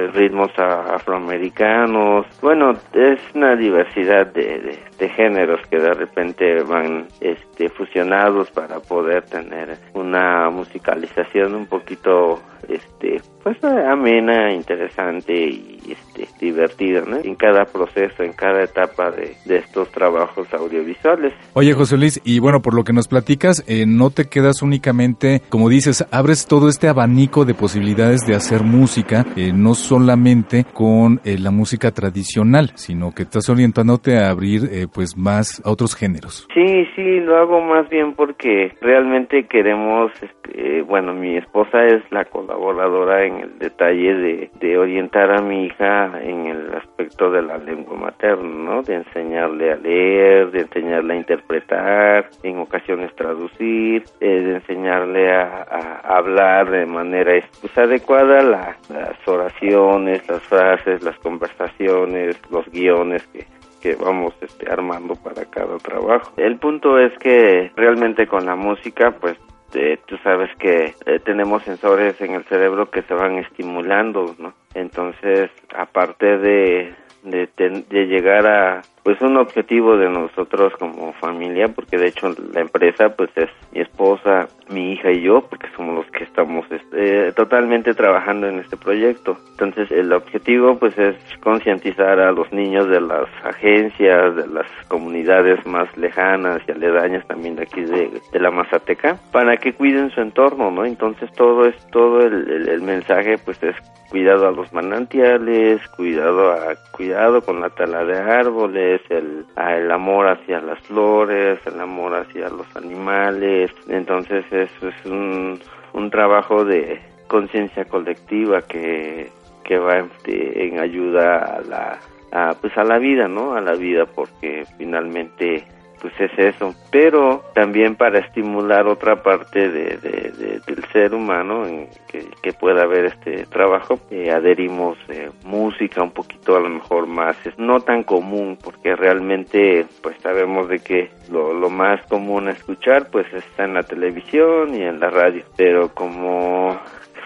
uh, ritmos a- afroamericanos. Bueno, es una diversidad de, de, de géneros que de repente van este, fusionados para poder tener una musicalización un poquito este, pues amena, interesante y este, divertida, ¿no? En cada proceso, en cada etapa de, de estos trabajos audiovisuales. Oye, José Luis, y bueno, por lo que nos platicas, eh, no te quedas únicamente, como dices, abres todo este abanico de posibilidades de hacer música, eh, no solamente con eh, la música tradicional, sino que estás orientándote a abrir eh, pues más a otros géneros. Sí, sí, lo hago más bien porque realmente queremos, eh, bueno, mi esposa es la colaboradora en el detalle de, de orientar a mi hija en el aspecto de la lengua materna, ¿no? De enseñarle a leer, de enseñarle a interpretar, en ocasiones traducir, eh, de enseñarle a, a hablar de manera pues, adecuada la, las oraciones, las frases, las conversaciones, los guiones que... que vamos este, armando para cada trabajo. El punto es que realmente con la música, pues eh, tú sabes que eh, tenemos sensores en el cerebro que se van estimulando, ¿no? Entonces, aparte de de, ten, de llegar a pues un objetivo de nosotros como familia, porque de hecho la empresa pues es mi esposa, mi hija y yo, porque somos los que estamos eh, totalmente trabajando en este proyecto. Entonces el objetivo pues es concientizar a los niños de las agencias, de las comunidades más lejanas y aledañas también de aquí de, de la Mazateca, para que cuiden su entorno, ¿no? Entonces todo es todo el, el, el mensaje pues es cuidado a los manantiales, cuidado a cuidado con la tala de árboles, El, el amor hacia las flores, el amor hacia los animales. Entonces eso es un, un trabajo de conciencia colectiva que, que va en, en ayuda a la a, pues a la vida, ¿no? A la vida, porque finalmente pues es eso, pero también para estimular otra parte de, de, de, del ser humano en que, que pueda haber este trabajo. Eh, adherimos eh, música un poquito a lo mejor más, es no tan común, porque realmente pues sabemos de que lo, lo más común a escuchar pues está en la televisión y en la radio, pero como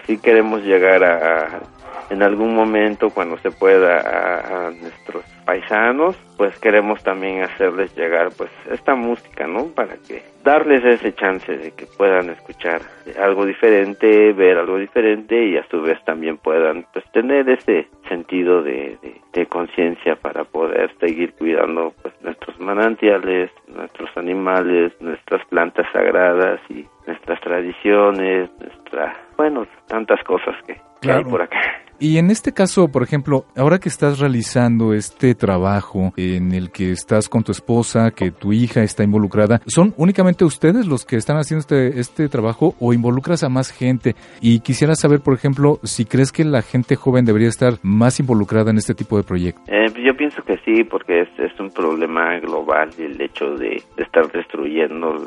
sí queremos llegar a en algún momento cuando se pueda a, a nuestros paisanos, pues queremos también hacerles llegar pues esta música, ¿no? Para que darles ese chance de que puedan escuchar algo diferente, ver algo diferente y a su vez también puedan pues tener ese sentido de, de, de conciencia para poder seguir cuidando pues nuestros manantiales, nuestros animales, nuestras plantas sagradas y nuestras tradiciones, nuestra, bueno, tantas cosas que, claro, que hay por acá. Y en este caso, por ejemplo, ahora que estás realizando este trabajo en el que estás con tu esposa, que tu hija está involucrada, ¿son únicamente ustedes los que están haciendo este, este trabajo o involucras a más gente? Y quisiera saber, por ejemplo, si crees que la gente joven debería estar más involucrada en este tipo de proyectos. Eh, yo pienso que sí, porque es, es un problema global el hecho de estar destruyendo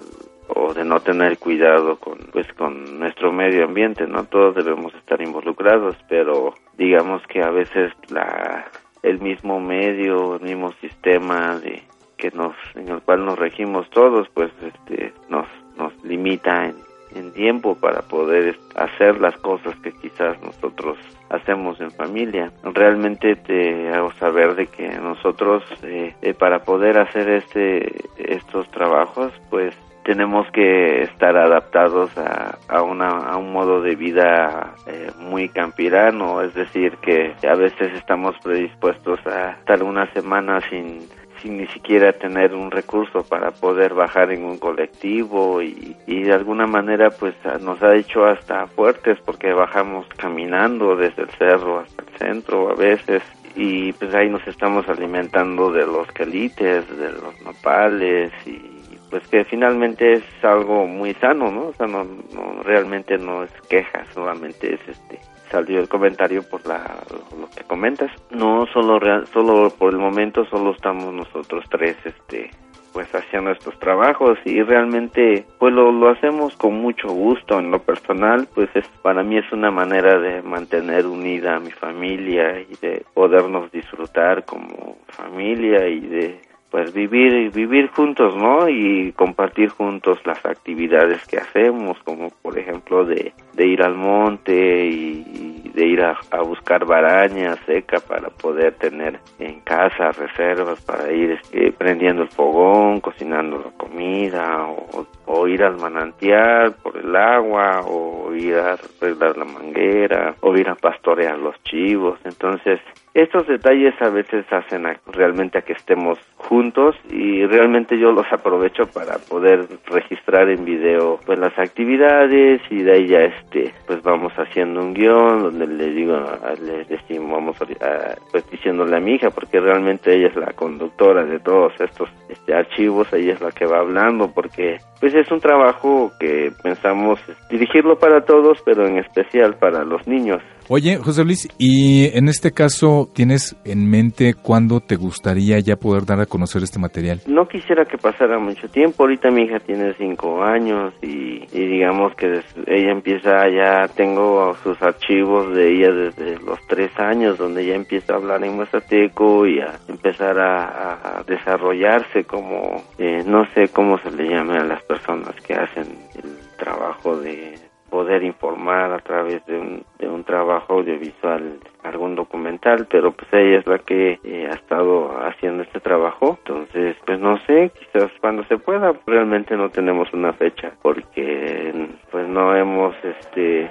o de no tener cuidado con pues con nuestro medio ambiente, ¿no? Todos debemos estar involucrados, pero digamos que a veces la el mismo medio, el mismo sistema de que nos en el cual nos regimos todos, pues este nos nos limita en, en tiempo para poder hacer las cosas que quizás nosotros hacemos en familia. Realmente te hago saber de que nosotros eh, eh, para poder hacer este estos trabajos, pues tenemos que estar adaptados a, a, una, a un modo de vida eh, muy campirano, es decir, que a veces estamos predispuestos a estar una semana sin, sin ni siquiera tener un recurso para poder bajar en un colectivo y, y de alguna manera pues nos ha hecho hasta fuertes porque bajamos caminando desde el cerro hasta el centro a veces. Y pues ahí nos estamos alimentando de los quelites, de los nopales y pues que finalmente es algo muy sano, ¿no? O sea, no, no realmente no es queja, solamente es este salió el comentario por la lo, lo que comentas. No solo real, solo por el momento solo estamos nosotros tres este pues haciendo estos trabajos y realmente pues lo, lo hacemos con mucho gusto. En lo personal pues es para mí es una manera de mantener unida a mi familia y de podernos disfrutar como familia y de pues vivir vivir juntos, ¿no? Y compartir juntos las actividades que hacemos, como por ejemplo de, de ir al monte y, y de ir a, a buscar baraña seca para poder tener en casa reservas para ir eh, prendiendo el fogón, cocinando la comida o, o ir al manantial por el agua o ir a arreglar la manguera o ir a pastorear los chivos. Entonces estos detalles a veces hacen a, realmente a que estemos juntos y realmente yo los aprovecho para poder registrar en video pues las actividades y de ahí ya este pues vamos haciendo un guión donde le digo le decimos vamos a, pues diciéndole a mi hija porque realmente ella es la conductora de todos estos este, archivos, ella es la que va hablando, porque pues es un trabajo que pensamos dirigirlo para todos, pero en especial para los niños. Oye, José Luis, y en este caso, ¿tienes en mente cuándo te gustaría ya poder dar a conocer este material? No quisiera que pasara mucho tiempo. Ahorita mi hija tiene cinco años y, y digamos que ella empieza ya, tengo sus archivos de ella desde los tres años, donde ella empieza a hablar en mazateco y a empezar a, a desarrollarse como, eh, no sé cómo se le llame a las personas que hacen el trabajo de poder informar a través de un, de un trabajo audiovisual, algún documental, pero pues ella es la que eh, ha estado haciendo este trabajo. Entonces, pues no sé, quizás cuando se pueda. Realmente no tenemos una fecha, porque pues no hemos, este,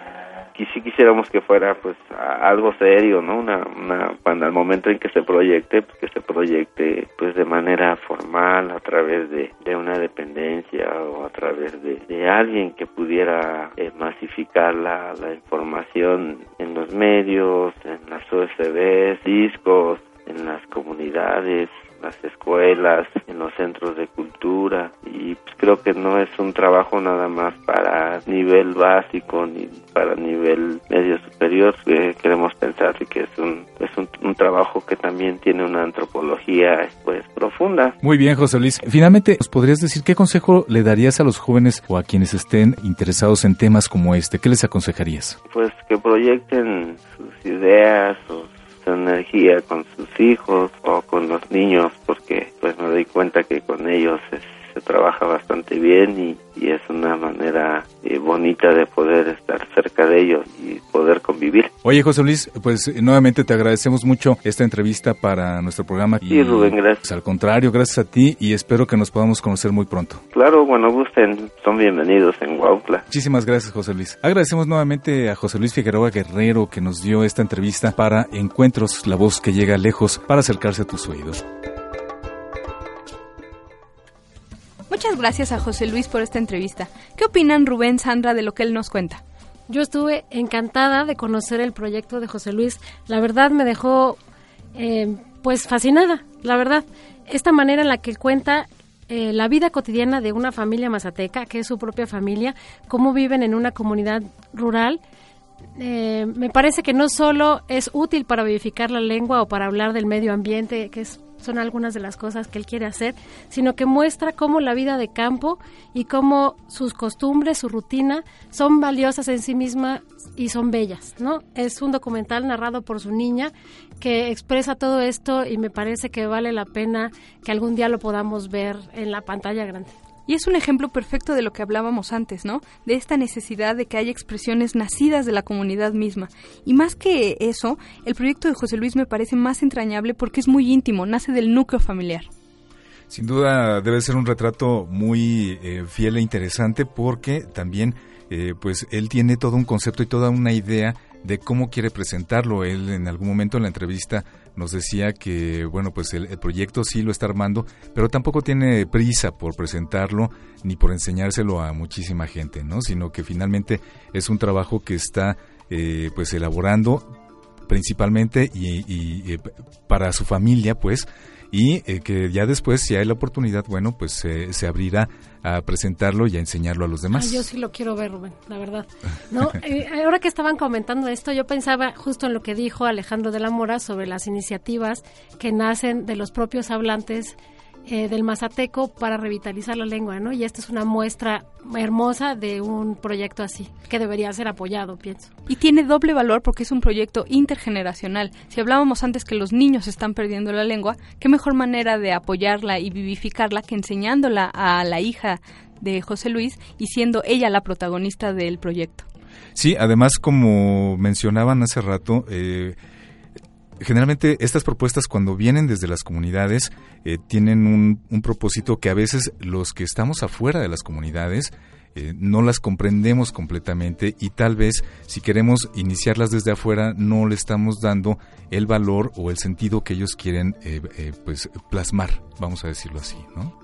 y si quisiéramos que fuera pues algo serio, ¿no? Una, una, cuando al momento en que se proyecte, pues que se proyecte pues de manera formal, a través de, de una dependencia o a través de, de alguien que pudiera eh, masificar la, la información en los medios, en las U S Bs, discos, en las comunidades, las escuelas, en los centros de cultura, y pues creo que no es un trabajo nada más para nivel básico ni para nivel medio superior. Eh, queremos pensar que es un es un, un trabajo que también tiene una antropología pues profunda. Muy bien, José Luis. Finalmente, ¿nos podrías decir qué consejo le darías a los jóvenes o a quienes estén interesados en temas como este? ¿Qué les aconsejarías? Pues que proyecten sus ideas, sus energía con sus hijos o con los niños, porque pues me doy cuenta que con ellos es, se trabaja bastante bien y, y es una manera eh, bonita de poder estar cerca de ellos y poder convivir. Oye, José Luis, pues nuevamente te agradecemos mucho esta entrevista para nuestro programa. Sí, Rubén, gracias. Pues, al contrario, gracias a ti, y espero que nos podamos conocer muy pronto. Claro, bueno, gusten, son bienvenidos en Huautla. Muchísimas gracias, José Luis. Agradecemos nuevamente a José Luis Figueroa Guerrero, que nos dio esta entrevista para Encuentros, la voz que llega lejos para acercarse a tus oídos. Muchas gracias a José Luis por esta entrevista. ¿Qué opinan, Rubén, Sandra, de lo que él nos cuenta? Yo estuve encantada de conocer el proyecto de José Luis. La verdad me dejó eh, pues fascinada, la verdad. Esta manera en la que cuenta eh, la vida cotidiana de una familia mazateca, que es su propia familia, cómo viven en una comunidad rural. Eh, me parece que no solo es útil para vivificar la lengua o para hablar del medio ambiente, que es... son algunas de las cosas que él quiere hacer, sino que muestra cómo la vida de campo y cómo sus costumbres, su rutina, son valiosas en sí mismas y son bellas, ¿no? Es un documental narrado por su niña que expresa todo esto, y me parece que vale la pena que algún día lo podamos ver en la pantalla grande. Y es un ejemplo perfecto de lo que hablábamos antes, ¿no? De esta necesidad de que haya expresiones nacidas de la comunidad misma. Y más que eso, el proyecto de José Luis me parece más entrañable porque es muy íntimo, nace del núcleo familiar. Sin duda debe ser un retrato muy eh, fiel e interesante, porque también eh, pues él tiene todo un concepto y toda una idea de cómo quiere presentarlo. Él en algún momento en la entrevista nos decía que, bueno, pues el, el proyecto sí lo está armando, pero tampoco tiene prisa por presentarlo ni por enseñárselo a muchísima gente, ¿no? Sino que finalmente es un trabajo que está eh, pues elaborando principalmente y, y eh, para su familia, pues, y eh, que ya después, si hay la oportunidad, bueno, pues eh, se abrirá a presentarlo y a enseñarlo a los demás. Ay, yo sí lo quiero ver, Rubén, la verdad, ¿no? eh, ahora que estaban comentando esto, yo pensaba justo en lo que dijo Alejandro de la Mora sobre las iniciativas que nacen de los propios hablantes eh, del mazateco para revitalizar la lengua, ¿no? Y esta es una muestra hermosa de un proyecto así, que debería ser apoyado, pienso. Y tiene doble valor porque es un proyecto intergeneracional. Si hablábamos antes que los niños están perdiendo la lengua, ¿qué mejor manera de apoyarla y vivificarla que enseñándola a la hija de José Luis y siendo ella la protagonista del proyecto? Sí, además, como mencionaban hace rato, eh, generalmente estas propuestas, cuando vienen desde las comunidades, eh, tienen un, un propósito que a veces los que estamos afuera de las comunidades eh, no las comprendemos completamente, y tal vez si queremos iniciarlas desde afuera no le estamos dando el valor o el sentido que ellos quieren eh, eh, pues plasmar, vamos a decirlo así, ¿no?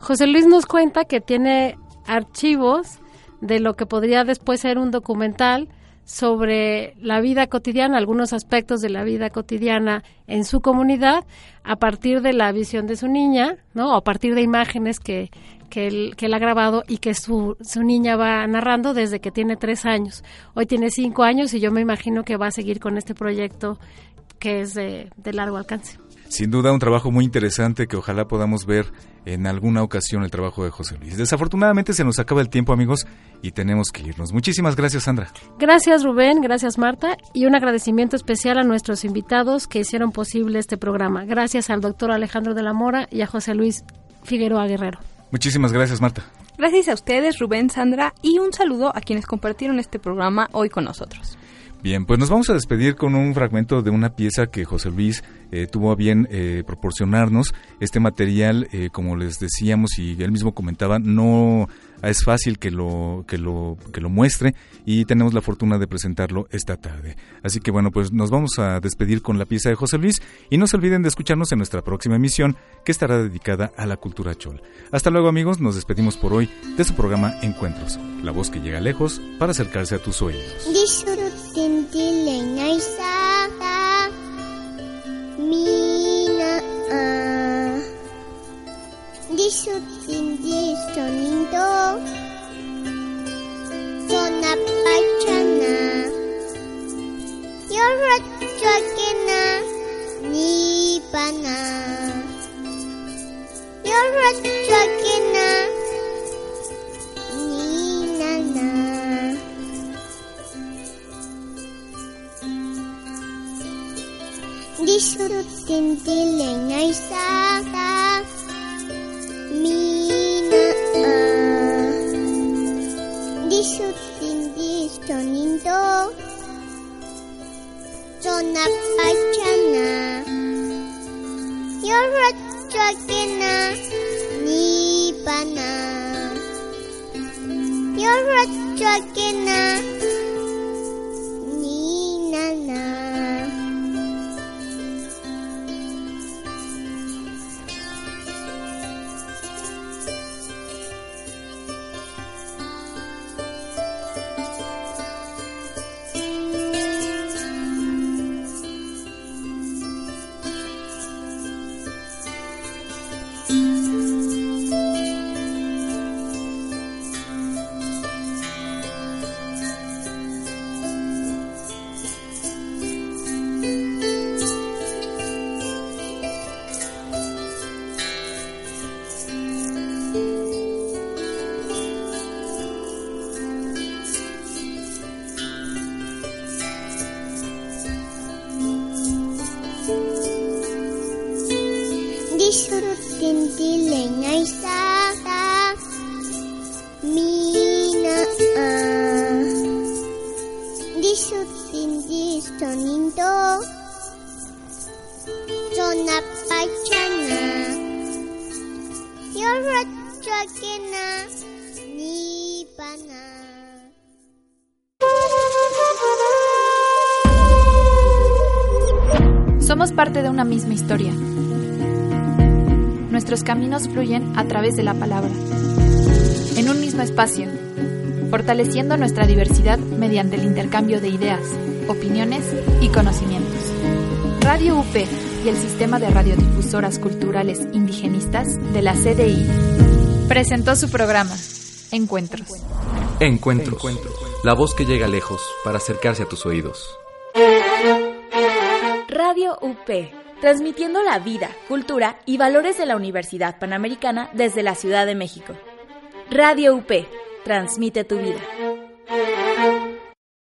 José Luis nos cuenta que tiene archivos de lo que podría después ser un documental sobre la vida cotidiana, algunos aspectos de la vida cotidiana en su comunidad a partir de la visión de su niña, ¿no? A partir de imágenes que, que, él, que él ha grabado y que su, su niña va narrando desde que tiene tres años. Hoy tiene cinco años y yo me imagino que va a seguir con este proyecto que es de, de largo alcance. Sin duda un trabajo muy interesante que ojalá podamos ver en alguna ocasión el trabajo de José Luis. Desafortunadamente se nos acaba el tiempo, amigos, y tenemos que irnos. Muchísimas gracias, Sandra. Gracias, Rubén, gracias, Marta, y un agradecimiento especial a nuestros invitados que hicieron posible este programa. Gracias al doctor Alejandro de la Mora y a José Luis Figueroa Guerrero. Muchísimas gracias, Marta. Gracias a ustedes, Rubén, Sandra, y un saludo a quienes compartieron este programa hoy con nosotros. Bien, pues nos vamos a despedir con un fragmento de una pieza que José Luis eh, tuvo a bien eh, proporcionarnos. Este material, eh, como les decíamos y él mismo comentaba, no es fácil que lo, que lo, que lo muestre y tenemos la fortuna de presentarlo esta tarde. Así que bueno, pues nos vamos a despedir con la pieza de José Luis y no se olviden de escucharnos en nuestra próxima emisión que estará dedicada a la cultura chol. Hasta luego, amigos, nos despedimos por hoy de su programa Encuentros, la voz que llega lejos para acercarse a tus oídos. Tintile naisata mina a disut tintile sonindo sona pachana yorotchakena nipana yorotchakena ninana. Disfruten de la inaisada mina a disfruten de sonido zona pachana yorotchakena nipana yorotchakena ninana. Somos parte de una misma historia. Nuestros caminos fluyen a través de la palabra, en un mismo espacio, fortaleciendo nuestra diversidad mediante el intercambio de ideas, opiniones y conocimientos. Radio U P y el Sistema de Radiodifusoras Culturales Indigenistas de la C D I presentó su programa Encuentros. Encuentros, la voz que llega lejos para acercarse a tus oídos. Radio U P, transmitiendo la vida, cultura y valores de la Universidad Panamericana desde la Ciudad de México. Radio U P, transmite tu vida.